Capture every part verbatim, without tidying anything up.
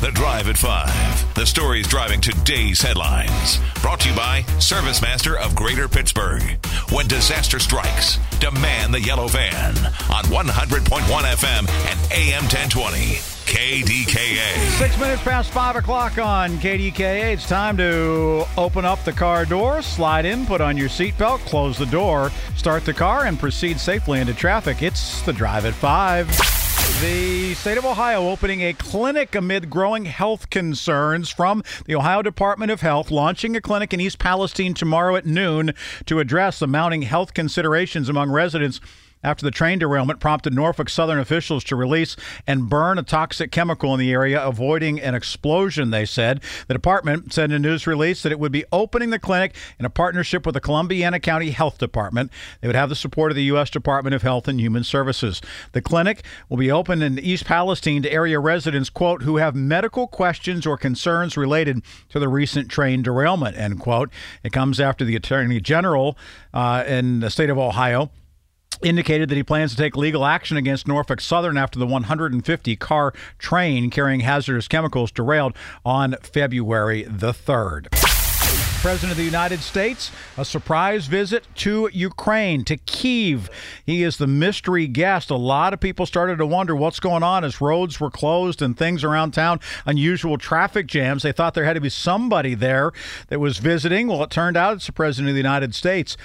The Drive at five. The stories driving today's headlines. Brought to you by Service Master of Greater Pittsburgh. When disaster strikes, demand the yellow van on one hundred point one F M and A M ten twenty. K D K A. Six minutes past five o'clock on K D K A. It's time to open up the car door, slide in, put on your seatbelt, close the door, start the car, and proceed safely into traffic. It's the Drive at five. The state of Ohio opening a clinic amid growing health concerns from the Ohio Department of Health, launching a clinic in East Palestine tomorrow at noon to address the mounting health considerations among residents after the train derailment prompted Norfolk Southern officials to release and burn a toxic chemical in the area, avoiding an explosion, they said. The department said in a news release that it would be opening the clinic in a partnership with the Columbiana County Health Department. They would have the support of the U S. Department of Health and Human Services. The clinic will be open in East Palestine to area residents, quote, who have medical questions or concerns related to the recent train derailment, end quote. It comes after the Attorney General uh, in the state of Ohio indicated that he plans to take legal action against Norfolk Southern after the one hundred fifty car train carrying hazardous chemicals derailed on February the third. President of the United States, a surprise visit to Ukraine, to Kyiv. He is the mystery guest. A lot of people started to wonder what's going on as roads were closed and things around town, unusual traffic jams. They thought there had to be somebody there that was visiting. Well, it turned out it's the President of the United States,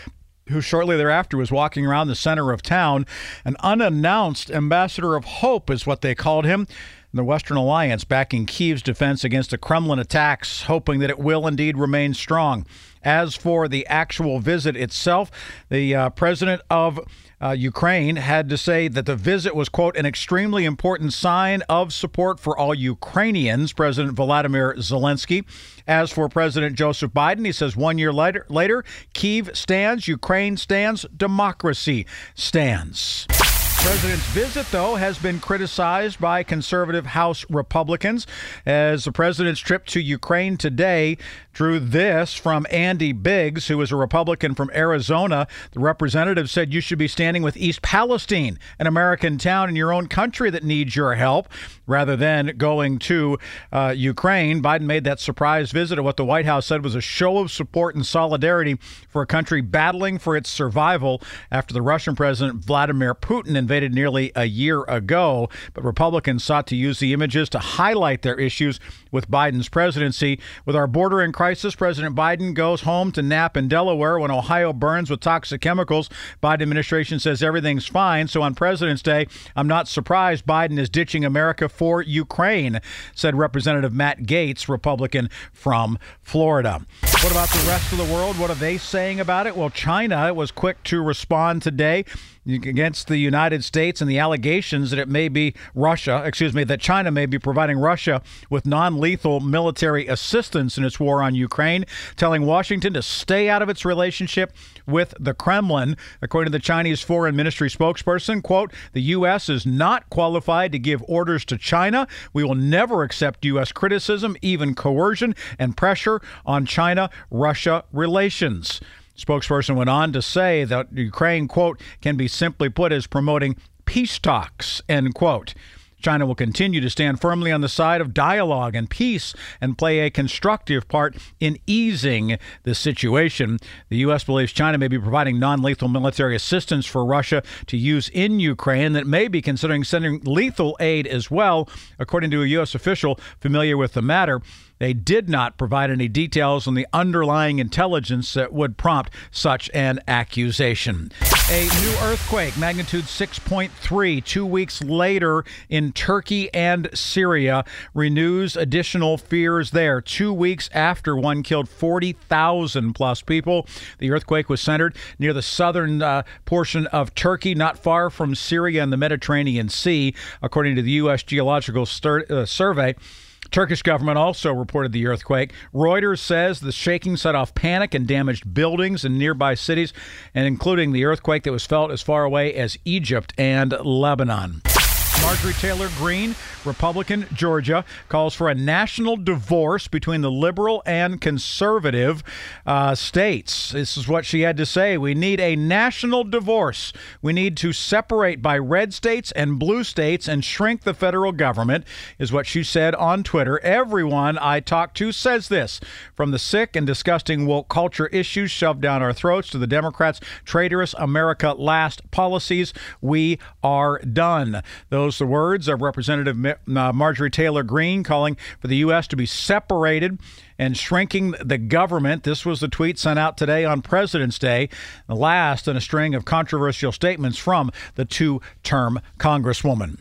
who shortly thereafter was walking around the center of town. An unannounced ambassador of hope is what they called him. The Western Alliance backing Kyiv's defense against the Kremlin attacks, hoping that it will indeed remain strong. As for the actual visit itself, the uh, president of uh, Ukraine had to say that the visit was, quote, an extremely important sign of support for all Ukrainians, President Vladimir Zelensky. As for President Joseph Biden, he says one year later, later Kyiv stands, Ukraine stands, democracy stands. The president's visit, though, has been criticized by conservative House Republicans, as the president's trip to Ukraine today drew this from Andy Biggs, who is a Republican from Arizona. The representative said you should be standing with East Palestine, an American town in your own country that needs your help, rather than going to uh, Ukraine. Biden made that surprise visit of what the White House said was a show of support and solidarity for a country battling for its survival after the Russian president Vladimir Putin invaded nearly a year ago, but Republicans sought to use the images to highlight their issues with Biden's presidency. With our border in crisis, President Biden goes home to nap in Delaware when Ohio burns with toxic chemicals. Biden administration says everything's fine, so on President's Day, I'm not surprised Biden is ditching America for Ukraine, said Representative Matt Gaetz, Republican from Florida. What about the rest of the world? What are they saying about it? Well, China was quick to respond today against the United States and the allegations that it may be Russia, excuse me, that China may be providing Russia with non-lethal military assistance in its war on Ukraine, telling Washington to stay out of its relationship with the Kremlin. According to the Chinese Foreign Ministry spokesperson, quote, the U S is not qualified to give orders to China. We will never accept U S criticism, even coercion and pressure on China-Russia relations. Spokesperson went on to say that Ukraine, quote, can be simply put as promoting peace talks, end quote. China will continue to stand firmly on the side of dialogue and peace and play a constructive part in easing the situation. The U S believes China may be providing non-lethal military assistance for Russia to use in Ukraine, that may be considering sending lethal aid as well, according to a U S official familiar with the matter. They did not provide any details on the underlying intelligence that would prompt such an accusation. A new earthquake, magnitude six point three, two weeks later in Turkey and Syria renews additional fears there. Two weeks after one killed forty thousand plus people, the earthquake was centered near the southern uh, portion of Turkey, not far from Syria and the Mediterranean Sea, according to the U S. Geological Stur- uh, Survey. Turkish government also reported the earthquake. Reuters says the shaking set off panic and damaged buildings in nearby cities, and including the earthquake that was felt as far away as Egypt and Lebanon. Marjorie Taylor Greene, Republican, Georgia, calls for a national divorce between the liberal and conservative uh, states. This is what she had to say. We need a national divorce. We need to separate by red states and blue states and shrink the federal government, is what she said on Twitter. Everyone I talk to says this. From the sick and disgusting woke culture issues shoved down our throats to the Democrats' traitorous America Last policies, we are done. Those the words of Representative Marjorie Taylor Greene calling for the U S to be separated and shrinking the government. This was the tweet sent out today on President's Day, the last in a string of controversial statements from the two-term Congresswoman.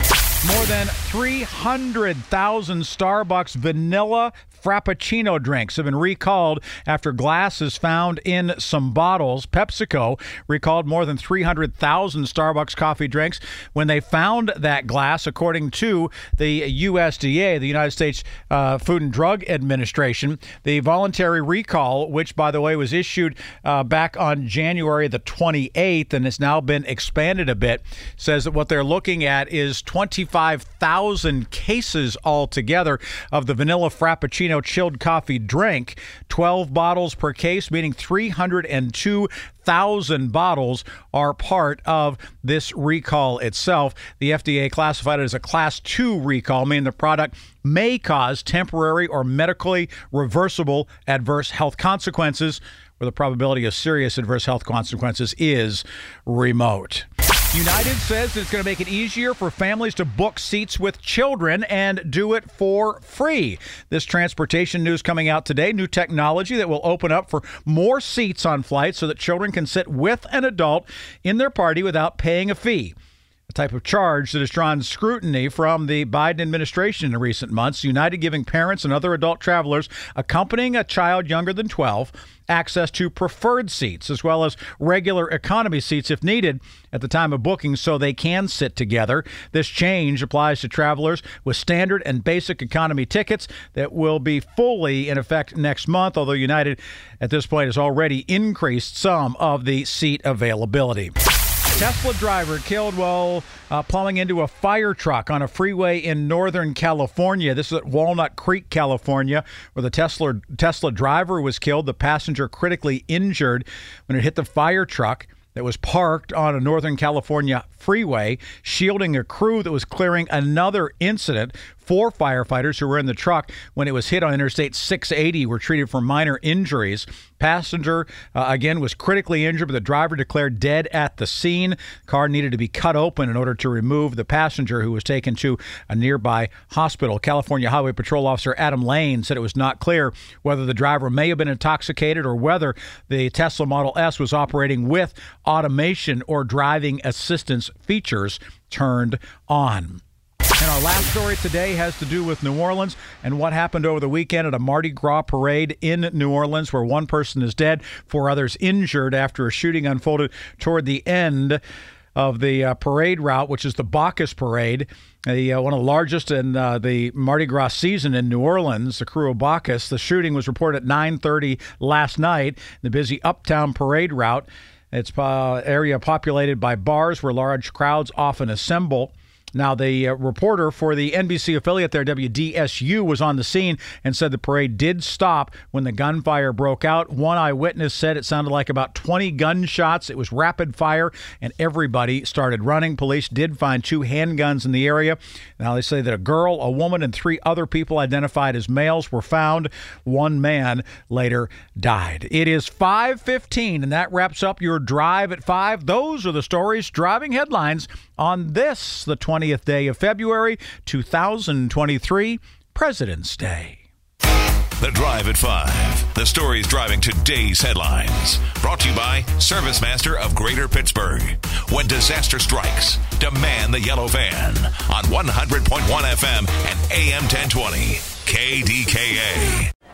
More than three hundred thousand Starbucks vanilla Frappuccino drinks have been recalled after glass is found in some bottles. PepsiCo recalled more than three hundred thousand Starbucks coffee drinks when they found that glass, according to the U S D A, the United States uh, Food and Drug Administration. The voluntary recall, which, by the way, was issued uh, back on January the twenty-eighth and has now been expanded a bit, says that what they're looking at is twenty-five thousand cases altogether of the vanilla Frappuccino chilled coffee drink, twelve bottles per case, meaning three hundred two thousand bottles are part of this recall itself. The F D A classified it as a Class two recall, meaning the product may cause temporary or medically reversible adverse health consequences, where the probability of serious adverse health consequences is remote. United says it's going to make it easier for families to book seats with children and do it for free. This transportation news coming out today, new technology that will open up for more seats on flights so that children can sit with an adult in their party without paying a fee. A type of charge that has drawn scrutiny from the Biden administration in recent months. United giving parents and other adult travelers accompanying a child younger than twelve access to preferred seats as well as regular economy seats if needed at the time of booking so they can sit together. This change applies to travelers with standard and basic economy tickets that will be fully in effect next month, although United at this point has already increased some of the seat availability. Tesla driver killed while uh, plowing into a fire truck on a freeway in Northern California. This is at Walnut Creek, California, where the Tesla Tesla driver was killed, the passenger critically injured when it hit the fire truck that was parked on a Northern California freeway, shielding a crew that was clearing another incident. Four firefighters who were in the truck when it was hit on Interstate six eighty were treated for minor injuries. Passenger, uh, again, was critically injured, but the driver declared dead at the scene. Car needed to be cut open in order to remove the passenger, who was taken to a nearby hospital. California Highway Patrol Officer Adam Lane said it was not clear whether the driver may have been intoxicated or whether the Tesla Model S was operating with automation or driving assistance features turned on. And our last story today has to do with New Orleans and what happened over the weekend at a Mardi Gras parade in New Orleans, where one person is dead, four others injured after a shooting unfolded toward the end of the uh, parade route, which is the Bacchus Parade, the, uh, one of the largest in uh, the Mardi Gras season in New Orleans, the Krewe of Bacchus. The shooting was reported at nine thirty last night, the busy Uptown parade route. It's an uh, area populated by bars where large crowds often assemble. Now, the uh, reporter for the N B C affiliate there, W D S U, was on the scene and said the parade did stop when the gunfire broke out. One eyewitness said it sounded like about twenty gunshots. It was rapid fire, and everybody started running. Police did find two handguns in the area. Now, they say that a girl, a woman, and three other people identified as males were found. One man later died. It is five fifteen, and that wraps up your Drive at five. Those are the stories driving headlines on this, the twentieth. twentieth day of February, two thousand twenty-three, President's Day. The Drive at five. The stories driving today's headlines. Brought to you by Service Master of Greater Pittsburgh. When disaster strikes, demand the yellow van on one hundred point one F M and A M ten twenty. K D K A.